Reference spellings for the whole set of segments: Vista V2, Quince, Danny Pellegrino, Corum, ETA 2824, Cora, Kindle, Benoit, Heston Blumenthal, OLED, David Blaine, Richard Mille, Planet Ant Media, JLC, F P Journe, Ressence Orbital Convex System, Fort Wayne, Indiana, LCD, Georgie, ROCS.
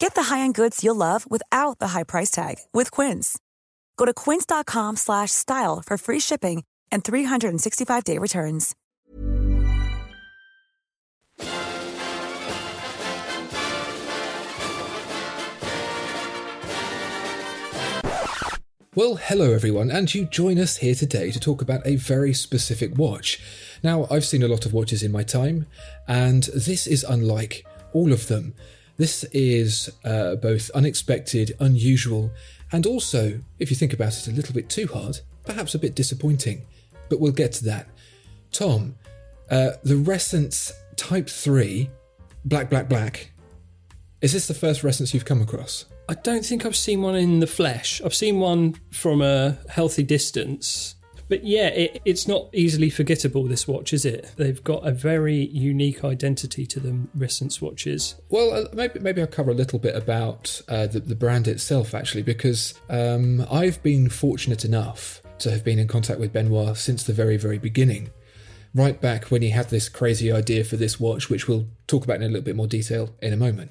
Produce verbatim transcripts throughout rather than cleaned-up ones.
Get the high-end goods you'll love without the high price tag with Quince. Go to quince.com slash style for free shipping and three sixty-five day returns. Well, hello everyone, and you join us here today to talk about a very specific watch. Now, I've seen a lot of watches in my time, and this is unlike all of them. This is uh, both unexpected, unusual, and also, if you think about it a little bit too hard, perhaps a bit disappointing. But we'll get to that. Tom, uh, the Ressence Type three, black, black, black. Is this the first Ressence you've come across? I don't think I've seen one in the flesh. I've seen one from a healthy distance. But yeah, it, it's not easily forgettable, this watch, is it? They've got a very unique identity to them, Ressence watches. Well, maybe maybe I'll cover a little bit about uh, the, the brand itself, actually, because um, I've been fortunate enough to have been in contact with Benoit since the very, very beginning, right back when he had this crazy idea for this watch, which we'll talk about in a little bit more detail in a moment.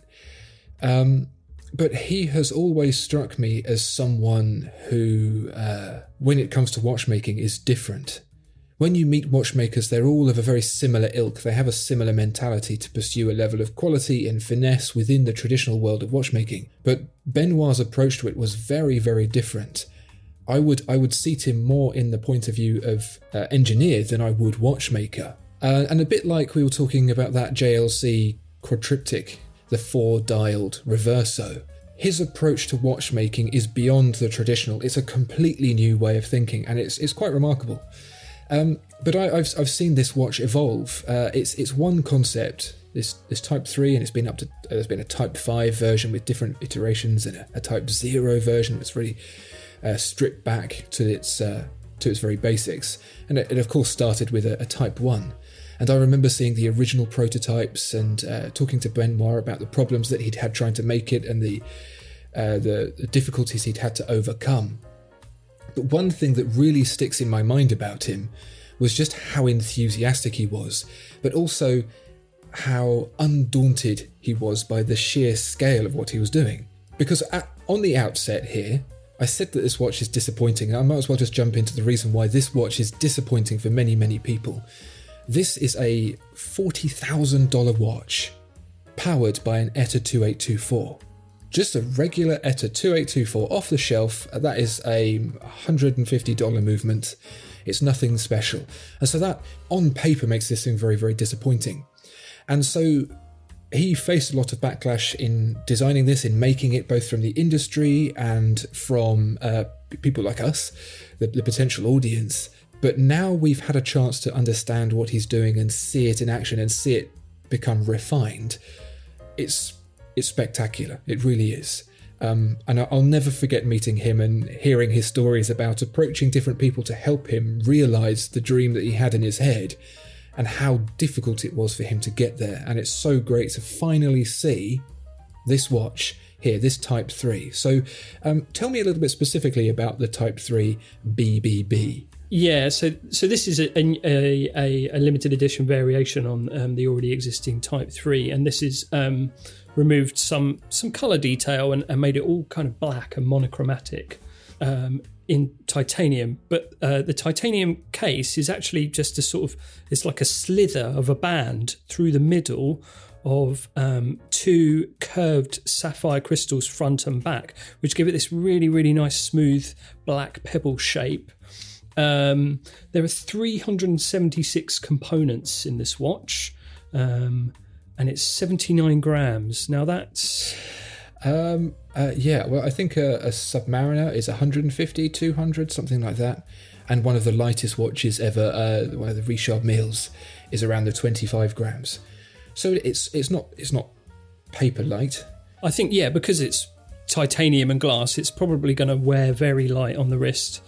Um, but he has always struck me as someone who, uh, when it comes to watchmaking, is different. When you meet watchmakers, they're all of a very similar ilk. They have a similar mentality to pursue a level of quality and finesse within the traditional world of watchmaking. But Benoit's approach to it was very, very different. I would I would seat him more in the point of view of uh, engineer than I would watchmaker. Uh, and a bit like we were talking about that J L C quadriptych, the four-dialed reverso. His approach to watchmaking is beyond the traditional. It's a completely new way of thinking, and it's it's quite remarkable. Um, but I, I've I've seen this watch evolve. Uh, it's it's one concept, this this Type three, and it's been up to uh, there's been a Type five version with different iterations, and a, a Type zero version that's really uh, stripped back to its uh, to its very basics. And it, it of course started with a, a Type one. And I remember seeing the original prototypes and uh, talking to Benoit about the problems that he'd had trying to make it and the, uh, the the difficulties he'd had to overcome. But one thing that really sticks in my mind about him was just how enthusiastic he was, but also how undaunted he was by the sheer scale of what he was doing. Because at, on the outset here, I said that this watch is disappointing, and I might as well just jump into the reason why this watch is disappointing for many, many people. This is a forty thousand dollars watch powered by an E T A two eight two four. Just a regular E T A two eight two four off the shelf. That is a one hundred fifty dollars movement. It's nothing special. And so that on paper makes this thing very, very disappointing. And so he faced a lot of backlash in designing this, in making it, both from the industry and from uh, people like us, the, the potential audience. But now we've had a chance to understand what he's doing and see it in action and see it become refined. It's it's spectacular. It really is. Um, and I'll never forget meeting him and hearing his stories about approaching different people to help him realise the dream that he had in his head and how difficult it was for him to get there. And it's so great to finally see this watch here, this Type three. So um, tell me a little bit specifically about the Type three B B B. Yeah, so so this is a a, a, a limited edition variation on um, the already existing Type three, and this is um, removed some some colour detail and, and made it all kind of black and monochromatic um, in titanium. But uh, the titanium case is actually just a sort of, it's like a slither of a band through the middle of um, two curved sapphire crystals front and back, which give it this really, really nice smooth black pebble shape. Um, there are three hundred seventy-six components in this watch, um, and it's seventy-nine grams. Now that's... Um, uh, yeah, well, I think a, a Submariner is one hundred fifty, two hundred, something like that. And one of the lightest watches ever, uh, one of the Richard Mille, is around the twenty-five grams. So it's it's not it's not paper light. I think, yeah, because it's titanium and glass, it's probably going to wear very light on the wrist.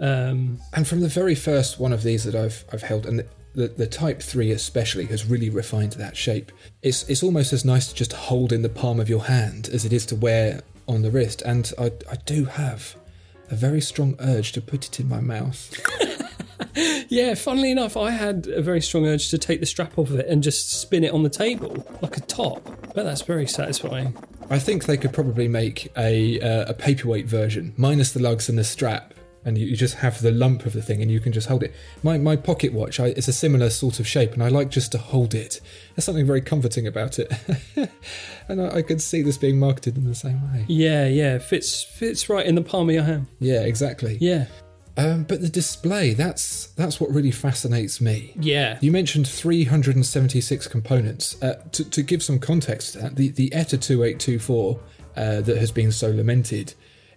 Um, and from the very first one of these that I've I've held, and the, the, the Type three especially has really refined that shape. It's it's almost as nice to just hold in the palm of your hand as it is to wear on the wrist. And I I do have a very strong urge to put it in my mouth. Yeah, funnily enough, I had a very strong urge to take the strap off of it and just spin it on the table like a top. But that's very satisfying. I think they could probably make a uh, a paperweight version, minus the lugs and the strap. And you just have the lump of the thing and you can just hold it. My my pocket watch I, it's a similar sort of shape, and I like just to hold it. There's something very comforting about it. And I, I could see this being marketed in the same way. Yeah, yeah. Fits fits right in the palm of your hand. Yeah, exactly. Yeah. Um, but the display, that's that's what really fascinates me. Yeah. You mentioned three hundred seventy-six components. Uh, to, to give some context to that, the, the E T A twenty-eight twenty-four uh, that has been so lamented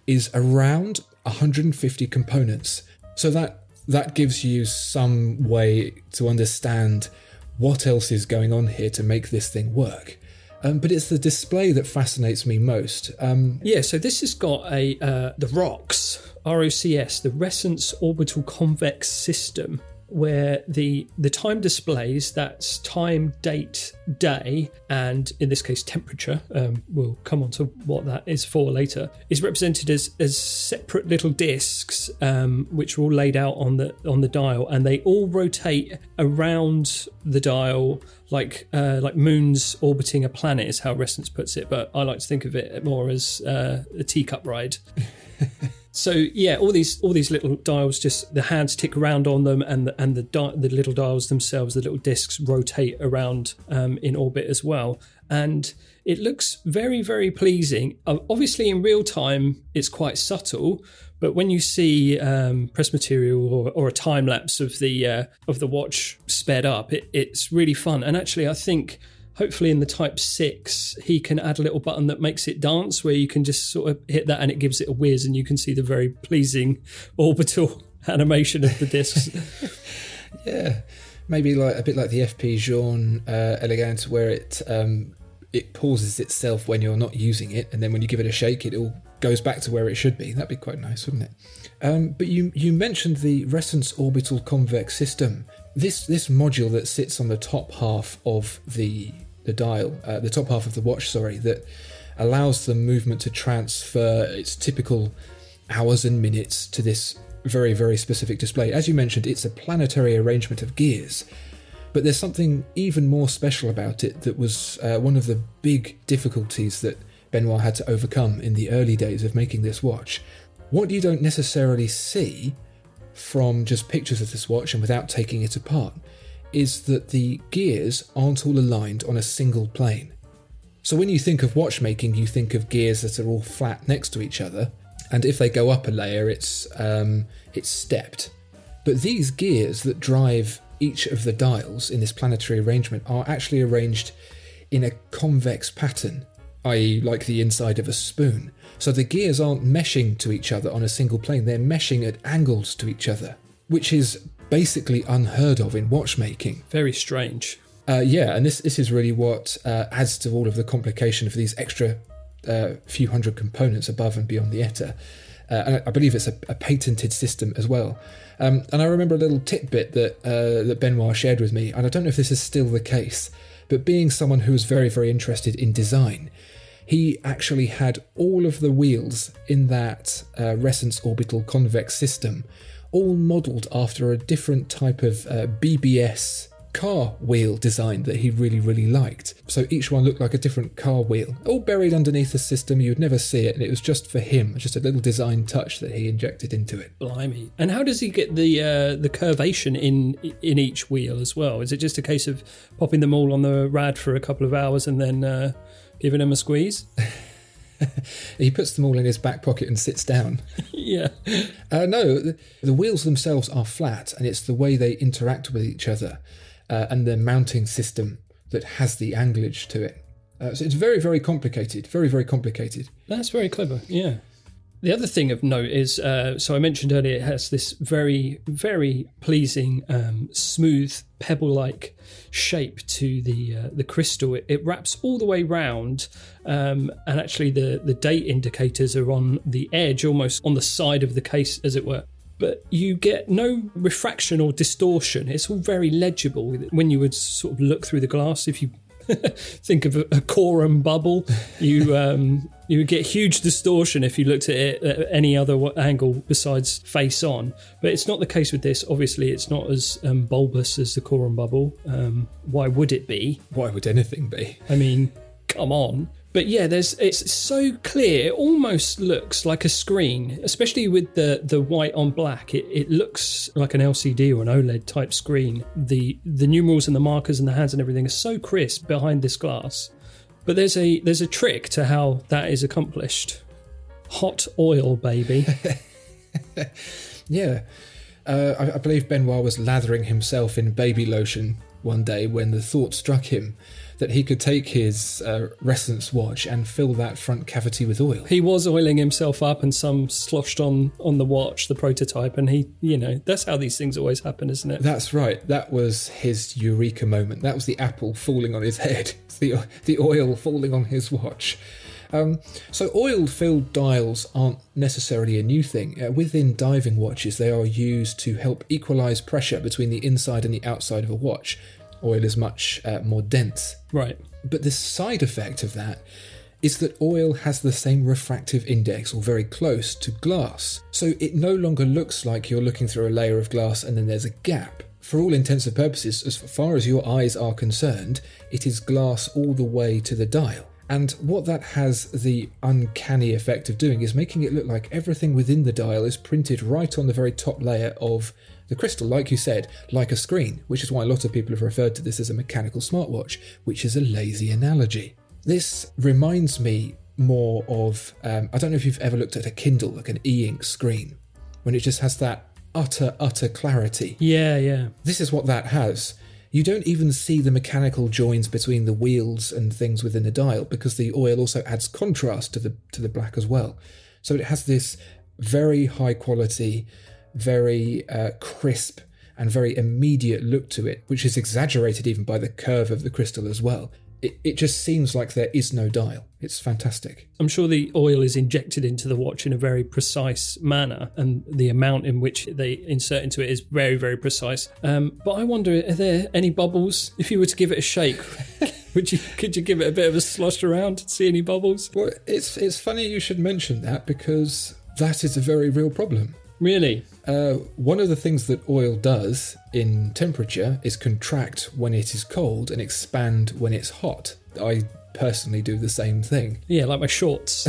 is around one hundred fifty components. So that that gives you some way to understand what else is going on here to make this thing work. Um, but it's the display that fascinates me most. Um, yeah, so this has got a uh, the ROCS, R O C S, the Ressence Orbital Convex System, where the the time displays, that's time, date, day, and in this case temperature, um, we'll come on to what that is for later, is represented as, as separate little discs, um, which are all laid out on the on the dial, and they all rotate around the dial like uh, like moons orbiting a planet is how Ressence puts it, but I like to think of it more as uh, a teacup ride. So yeah, all these all these little dials, just the hands tick around on them, and the, and the di- the little dials themselves, the little discs rotate around um, in orbit as well, and it looks very very pleasing. Um, obviously, in real time, it's quite subtle, but when you see um, press material or, or a time lapse of the uh, of the watch sped up, it, it's really fun. And actually, I think, hopefully in the Type six, he can add a little button that makes it dance, where you can just sort of hit that and it gives it a whiz, and you can see the very pleasing orbital animation of the discs. Yeah, maybe like a bit like the F P Journe uh, Elegant, where it um, it pauses itself when you're not using it, and then when you give it a shake, it all goes back to where it should be. That'd be quite nice, wouldn't it? Um, but you you mentioned the Ressence Orbital Convex System. This this module that sits on the top half of the the dial, uh, the top half of the watch, sorry, that allows the movement to transfer its typical hours and minutes to this very, very specific display. As you mentioned, it's a planetary arrangement of gears, but there's something even more special about it that was uh, one of the big difficulties that Benoit had to overcome in the early days of making this watch. What you don't necessarily see from just pictures of this watch and without taking it apart is that the gears aren't all aligned on a single plane. So when you think of watchmaking, you think of gears that are all flat next to each other, and if they go up a layer, it's um, it's stepped. But these gears that drive each of the dials in this planetary arrangement are actually arranged in a convex pattern, that is like the inside of a spoon. So the gears aren't meshing to each other on a single plane, they're meshing at angles to each other, which is basically unheard of in watchmaking. Very strange. Uh, yeah, and this, this is really what uh, adds to all of the complication of these extra uh, few hundred components above and beyond the E T A. Uh, and I, I believe it's a, a patented system as well. Um, and I remember a little tidbit that, uh, that Benoit shared with me, and I don't know if this is still the case, but being someone who was very, very interested in design, he actually had all of the wheels in that uh, Ressence Orbital Convex System all modelled after a different type of uh, B B S car wheel design that he really, really liked. So each one looked like a different car wheel, all buried underneath the system. You'd never see it, and it was just for him, just a little design touch that he injected into it. Blimey. And how does he get the uh, the curvation in in each wheel as well? Is it just a case of popping them all on the rad for a couple of hours and then... Uh... giving him a squeeze? He puts them all in his back pocket and sits down. Yeah. Uh, no, the, the wheels themselves are flat, and it's the way they interact with each other uh, and the mounting system that has the anglage to it. Uh, so it's very, very complicated. Very, very complicated. That's very clever, yeah. The other thing of note is, uh, so I mentioned earlier, it has this very, very pleasing, um, smooth, pebble-like shape to the uh, the crystal. It, it wraps all the way round, um, and actually the, the date indicators are on the edge, almost on the side of the case, as it were. But you get no refraction or distortion. It's all very legible. When you would sort of look through the glass, if you... think of a, a Corum bubble. You um, you would get huge distortion if you looked at it at any other angle besides face on. But it's not the case with this. Obviously, it's not as um, bulbous as the Corum bubble. Um, why would it be? Why would anything be? I mean, come on. But yeah, there's it's so clear. It almost looks like a screen, especially with the, the white on black. It, it looks like an L C D or an OLED type screen. The the numerals and the markers and the hands and everything are so crisp behind this glass. But there's a there's a trick to how that is accomplished. Hot oil, baby. Yeah, uh, I, I believe Benoit was lathering himself in baby lotion one day when the thought struck him that he could take his uh, Ressence watch and fill that front cavity with oil. He was oiling himself up, and some sloshed on, on the watch, the prototype, and he, you know, that's how these things always happen, isn't it? That's right. That was his eureka moment. That was the apple falling on his head, the the oil falling on his watch. Um, so oil-filled dials aren't necessarily a new thing. Uh, within diving watches, they are used to help equalise pressure between the inside and the outside of a watch. Oil is much uh, more dense. Right. But the side effect of that is that oil has the same refractive index, or very close, to glass. So it no longer looks like you're looking through a layer of glass and then there's a gap. For all intents and purposes, as far as your eyes are concerned, it is glass all the way to the dial. And what that has the uncanny effect of doing is making it look like everything within the dial is printed right on the very top layer of the crystal, like you said, like a screen, which is why a lot of people have referred to this as a mechanical smartwatch, which is a lazy analogy. This reminds me more of, um, I don't know if you've ever looked at a Kindle, like an e-ink screen, when it just has that utter, utter clarity. Yeah, yeah. This is what that has. You don't even see the mechanical joins between the wheels and things within the dial, because the oil also adds contrast to the to the black as well. So it has this very high quality, very uh, crisp and very immediate look to it, which is exaggerated even by the curve of the crystal as well. It, it just seems like there is no dial. It's fantastic. I'm sure the oil is injected into the watch in a very precise manner, and the amount in which they insert into it is very, very precise. Um, but I wonder, are there any bubbles? If you were to give it a shake, would you? Could you give it a bit of a slosh around and see any bubbles? Well, it's it's funny you should mention that, because that is a very real problem. Really? Uh, one of the things that oil does in temperature is contract when it is cold and expand when it's hot. I personally do the same thing. Yeah, like my shorts.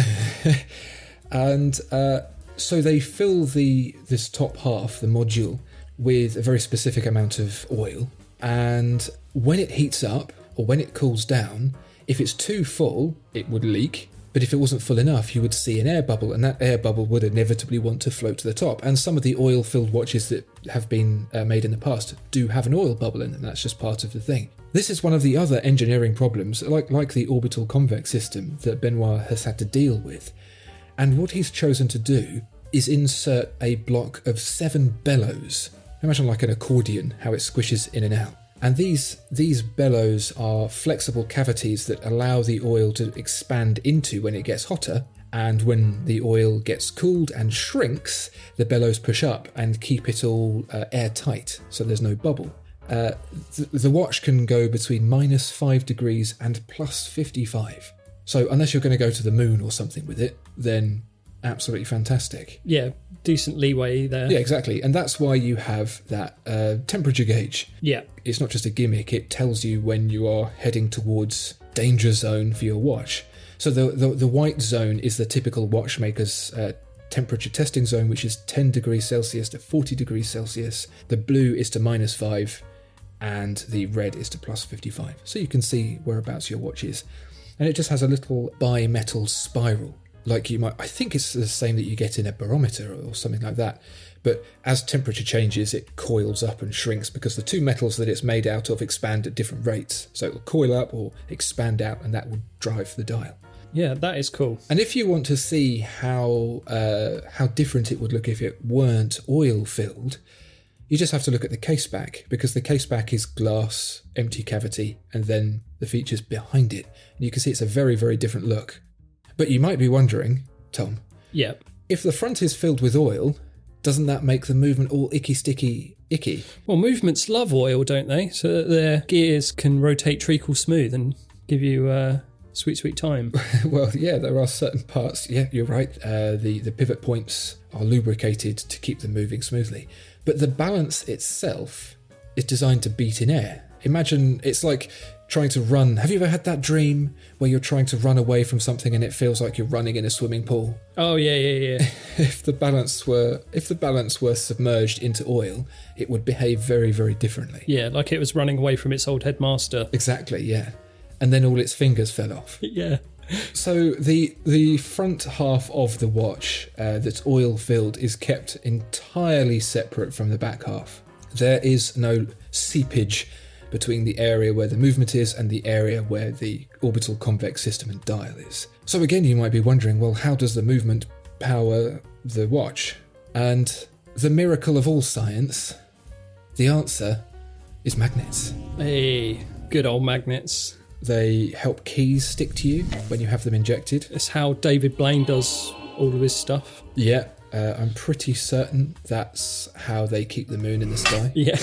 And uh, so they fill the this top half, the module, with a very specific amount of oil. And when it heats up or when it cools down, if it's too full, it would leak. But if it wasn't full enough, you would see an air bubble, and that air bubble would inevitably want to float to the top. And some of the oil-filled watches that have been uh, made in the past do have an oil bubble in them. That's just part of the thing. This is one of the other engineering problems, like, like the orbital convex system that Benoit has had to deal with. And what he's chosen to do is insert a block of seven bellows. Imagine like an accordion, how it squishes in and out. And these these bellows are flexible cavities that allow the oil to expand into when it gets hotter, and when the oil gets cooled and shrinks, the bellows push up and keep it all uh, airtight, so there's no bubble. Uh, th- the watch can go between minus five degrees and plus fifty-five. So unless you're going to go to the moon or something with it, then absolutely fantastic. Yeah, decent leeway there. Yeah, exactly. And that's why you have that uh, temperature gauge. Yeah. It's not just a gimmick. It tells you when you are heading towards danger zone for your watch. So the the, the white zone is the typical watchmaker's uh, temperature testing zone, which is ten degrees Celsius to forty degrees Celsius. The blue is to minus five, and the red is to plus fifty-five. So you can see whereabouts your watch is. and it just has a little bimetal spiral, like you might, I think it's the same that you get in a barometer or something like that. But as temperature changes, it coils up and shrinks because the two metals that it's made out of expand at different rates. So it'll coil up or expand out, and that will drive the dial. Yeah, that is cool. And if you want to see how uh, how different it would look if it weren't oil-filled, you just have to look at the case back, because the case back is glass, empty cavity, and then the features behind it. And you can see it's a very, very different look. But you might be wondering, Tom, yeah, if the front is filled with oil, doesn't that make the movement all icky-sticky icky? Well, movements love oil, don't they? So that their gears can rotate treacle smooth and give you... Uh... Sweet, sweet time. Well, yeah, there are certain parts. Yeah, you're right. Uh, the, the pivot points are lubricated to keep them moving smoothly. But the balance itself is designed to beat in air. Imagine it's like trying to run. Have you ever had that dream where you're trying to run away from something and it feels like you're running in a swimming pool? Oh, yeah, yeah, yeah. If the balance were if the balance were submerged into oil, it would behave very, very differently. Yeah, like it was running away from its old headmaster. Exactly, yeah. And then all its fingers fell off. Yeah. So the the front half of the watch uh, that's oil-filled is kept entirely separate from the back half. There is no seepage between the area where the movement is and the area where the orbital convex system and dial is. So again, you might be wondering, well, how does the movement power the watch? And the miracle of all science, the answer is magnets. Hey, good old magnets. They help keys stick to you when you have them injected. It's how David Blaine does all of his stuff. Yeah, uh, I'm pretty certain that's how they keep the moon in the sky. Yeah.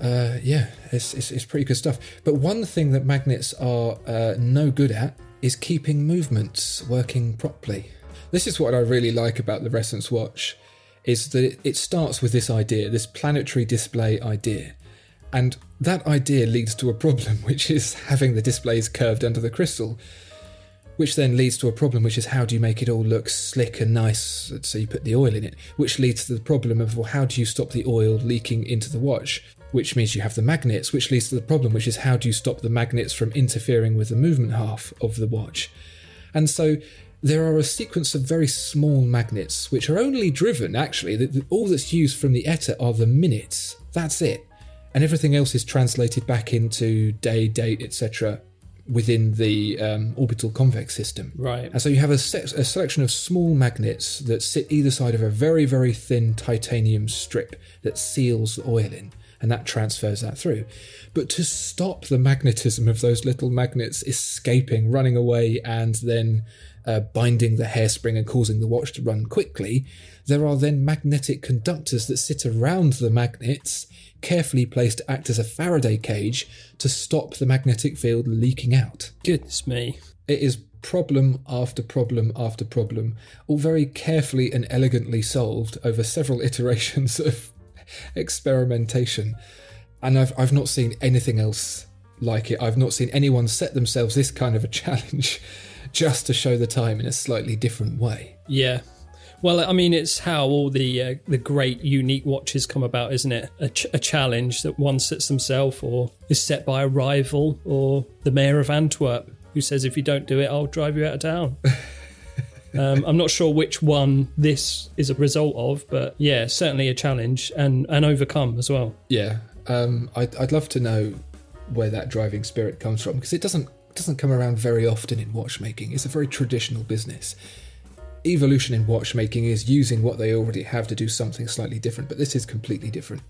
uh, yeah, it's, it's it's pretty good stuff. But one thing that magnets are uh, no good at is keeping movements working properly. This is what I really like about the Ressence watch, is that it starts with this idea, this planetary display idea. And that idea leads to a problem, which is having the displays curved under the crystal, which then leads to a problem, which is how do you make it all look slick and nice, so you put the oil in it, which leads to the problem of, well, how do you stop the oil leaking into the watch, which means you have the magnets, which leads to the problem, which is how do you stop the magnets from interfering with the movement half of the watch. And so there are a sequence of very small magnets, which are only driven, actually, that all that's used from the E T A are the minutes. That's it. And everything else is translated back into day, date, et cetera within the um, orbital convex system. Right. And so you have a, se- a selection of small magnets that sit either side of a very, very thin titanium strip that seals the oil in, and that transfers that through. But to stop the magnetism of those little magnets escaping, running away, and then uh, binding the hairspring and causing the watch to run quickly, there are then magnetic conductors that sit around the magnets, carefully placed to act as a Faraday cage to stop the magnetic field leaking out. Goodness me. It is problem after problem after problem, all very carefully and elegantly solved over several iterations of experimentation. And I've I've not seen anything else like it. I've not seen anyone set themselves this kind of a challenge just to show the time in a slightly different way. Yeah. Well, I mean, it's how all the uh, the great, unique watches come about, isn't it? A, ch- a challenge that one sets themselves, or is set by a rival, or the mayor of Antwerp, who says, if you don't do it, I'll drive you out of town. um, I'm not sure which one this is a result of, but yeah, certainly a challenge, and, and overcome as well. Yeah, um, I'd, I'd love to know where that driving spirit comes from, because it doesn't doesn't come around very often in watchmaking. It's a very traditional business. Evolution in watchmaking is using what they already have to do something slightly different, but this is completely different.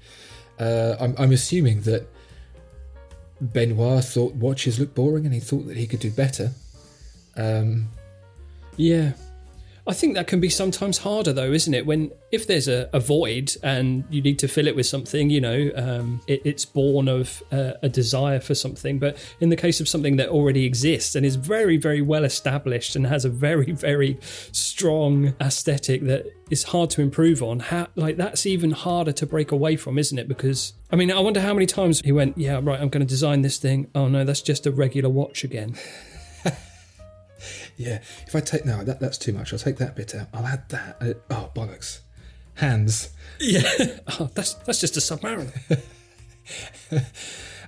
Uh, I'm, I'm assuming that Benoit thought watches looked boring and he thought that he could do better. Um, yeah. I think that can be sometimes harder, though, isn't it? When if there's a, a void and you need to fill it with something, you know, um, it, it's born of uh, a desire for something. But in the case of something that already exists and is very, very well established and has a very, very strong aesthetic that is hard to improve on, how, like that's even harder to break away from, isn't it? Because, I mean, I wonder how many times he went, yeah, right, I'm going to design this thing. Oh, no, that's just a regular watch again. Yeah, if I take... No, that, that's too much. I'll take that bit out. I'll add that. Uh, oh, bollocks. Hands. Yeah. Oh, that's that's just a submariner.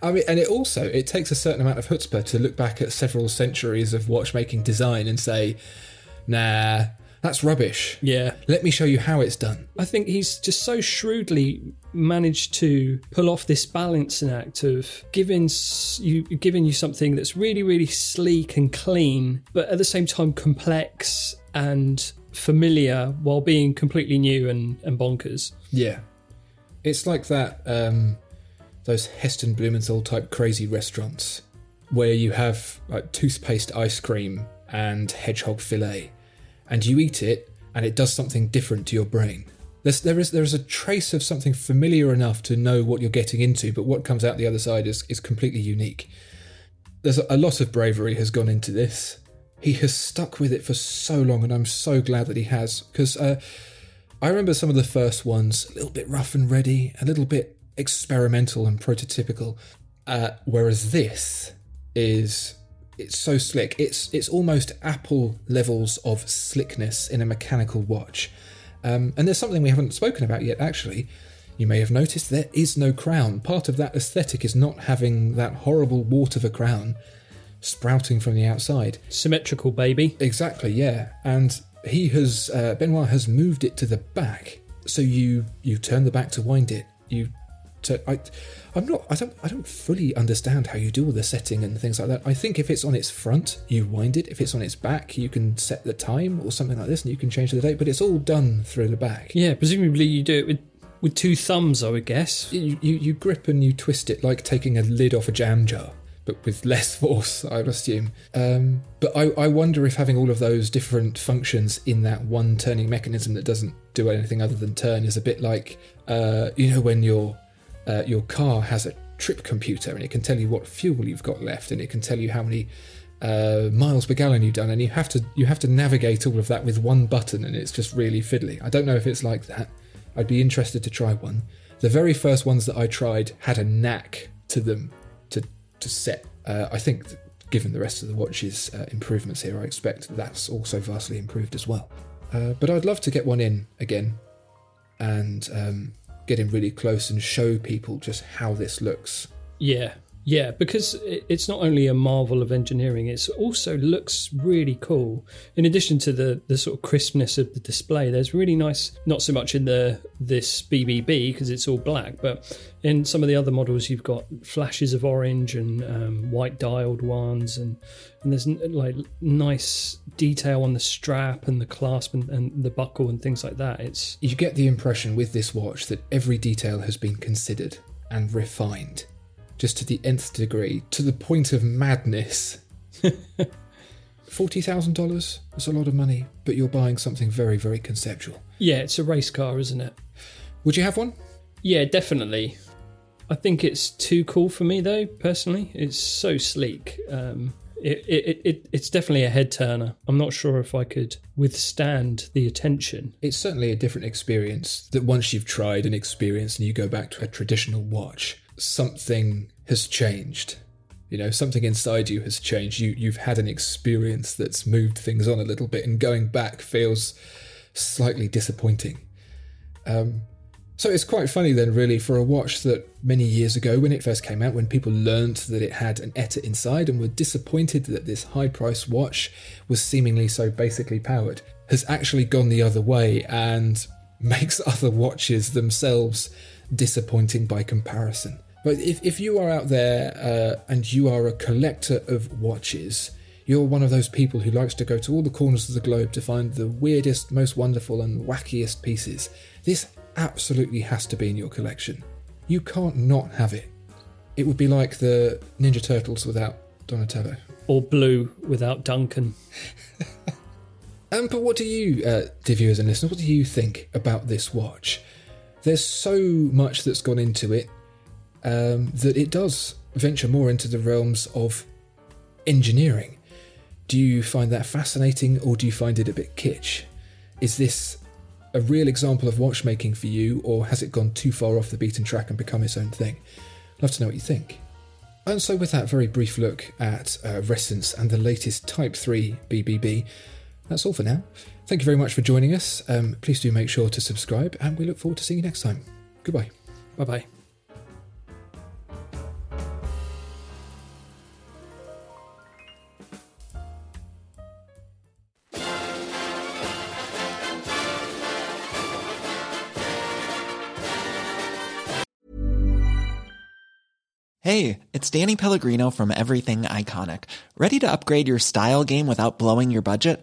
I mean, and it also, it takes a certain amount of chutzpah to look back at several centuries of watchmaking design and say, nah, that's rubbish. Yeah. Let me show you how it's done. I think he's just so shrewdly managed to pull off this balancing act of giving you giving you something that's really, really sleek and clean, but at the same time complex and familiar while being completely new and, and bonkers. Yeah. It's like that, um, those Heston Blumenthal type crazy restaurants where you have like toothpaste ice cream and hedgehog fillet, and you eat it and it does something different to your brain. There's, there is there is a trace of something familiar enough to know what you're getting into, but what comes out the other side is, is completely unique. There's a, a lot of bravery has gone into this. He has stuck with it for so long, and I'm so glad that he has, because uh, I remember some of the first ones, a little bit rough and ready, a little bit experimental and prototypical, uh, whereas this is... It's so slick. It's it's almost Apple levels of slickness in a mechanical watch. Um, and there's something we haven't spoken about yet, actually. You may have noticed there is no crown. Part of that aesthetic is not having that horrible wart of a crown sprouting from the outside. Symmetrical, baby. Exactly, yeah. And he has... Uh, Benoit has moved it to the back, so you you turn the back to wind it. You... To, I, I'm not. I don't. I don't fully understand how you do all the setting and things like that. I think if it's on its front, you wind it. If it's on its back, you can set the time or something like this, and you can change the date. But it's all done through the back. Yeah, presumably you do it with, with two thumbs, I would guess. You, you you grip and you twist it like taking a lid off a jam jar, but with less force, I would assume. Um, but I, I wonder if having all of those different functions in that one turning mechanism that doesn't do anything other than turn is a bit like, uh, you know, when you're Uh, your car has a trip computer and it can tell you what fuel you've got left and it can tell you how many uh, miles per gallon you've done, and you have to you have to navigate all of that with one button, and it's just really fiddly. I don't know if it's like that. I'd be interested to try one. The very first ones that I tried had a knack to them to, to set. Uh, I think given the rest of the watch's uh, improvements here, I expect that's also vastly improved as well. Uh, but I'd love to get one in again and... Um, get in really close and show people just how this looks. Yeah, yeah, because it's not only a marvel of engineering, it also looks really cool. In addition to the, the sort of crispness of the display, there's really nice, not so much in the this B B B because it's all black, but in some of the other models you've got flashes of orange and um, white dialed ones, and, and there's like nice detail on the strap and the clasp and, and the buckle and things like that. It's you get the impression with this watch that every detail has been considered and refined, just to the nth degree, to the point of madness. forty thousand dollars is a lot of money, but you're buying something very, very conceptual. Yeah, it's a race car, isn't it? Would you have one? Yeah, definitely. I think it's too cool for me, though, personally. It's so sleek. Um, it, it, it it's definitely a head-turner. I'm not sure if I could withstand the attention. It's certainly a different experience that once you've tried and experienced and you go back to a traditional watch, something has changed. You know, something inside you has changed. You, you've had an experience that's moved things on a little bit, and going back feels slightly disappointing. Um, so it's quite funny then, really, for a watch that many years ago, when it first came out, when people learned that it had an E T A inside and were disappointed that this high-priced watch was seemingly so basically powered, has actually gone the other way and makes other watches themselves disappointing by comparison. But if, if you are out there uh, and you are a collector of watches, you're one of those people who likes to go to all the corners of the globe to find the weirdest, most wonderful and wackiest pieces, this absolutely has to be in your collection. You can't not have it. It would be like the Ninja Turtles without Donatello. Or Blue without Duncan. um, but what do you, uh, dear viewers and listeners, what do you think about this watch? There's so much that's gone into it um, that it does venture more into the realms of engineering. Do you find that fascinating, or do you find it a bit kitsch? Is this a real example of watchmaking for you, or has it gone too far off the beaten track and become its own thing? Love to know what you think. And so with that very brief look at uh, Ressence and the latest Type three B B B, that's all for now. Thank you very much for joining us. Um, please do make sure to subscribe, and we look forward to seeing you next time. Goodbye. Bye-bye. Hey, it's Danny Pellegrino from Everything Iconic. Ready to upgrade your style game without blowing your budget?